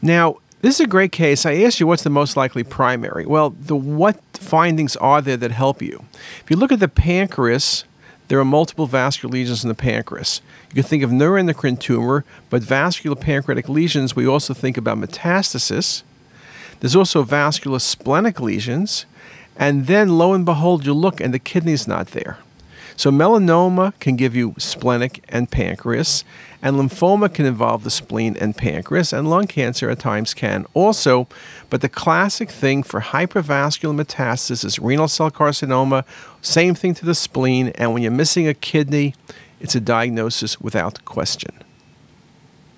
Now, this is a great case. I asked you what's the most likely primary. Well, what findings are there that help you? If you look at the pancreas, there are multiple vascular lesions in the pancreas. You can think of neuroendocrine tumor, but vascular pancreatic lesions, we also think about metastasis. There's also vascular splenic lesions. And then, lo and behold, you look and the kidney's not there. So melanoma can give you splenic and pancreas, and lymphoma can involve the spleen and pancreas, and lung cancer at times can also. But the classic thing for hypervascular metastasis is renal cell carcinoma, same thing to the spleen, and when you're missing a kidney, it's a diagnosis without question.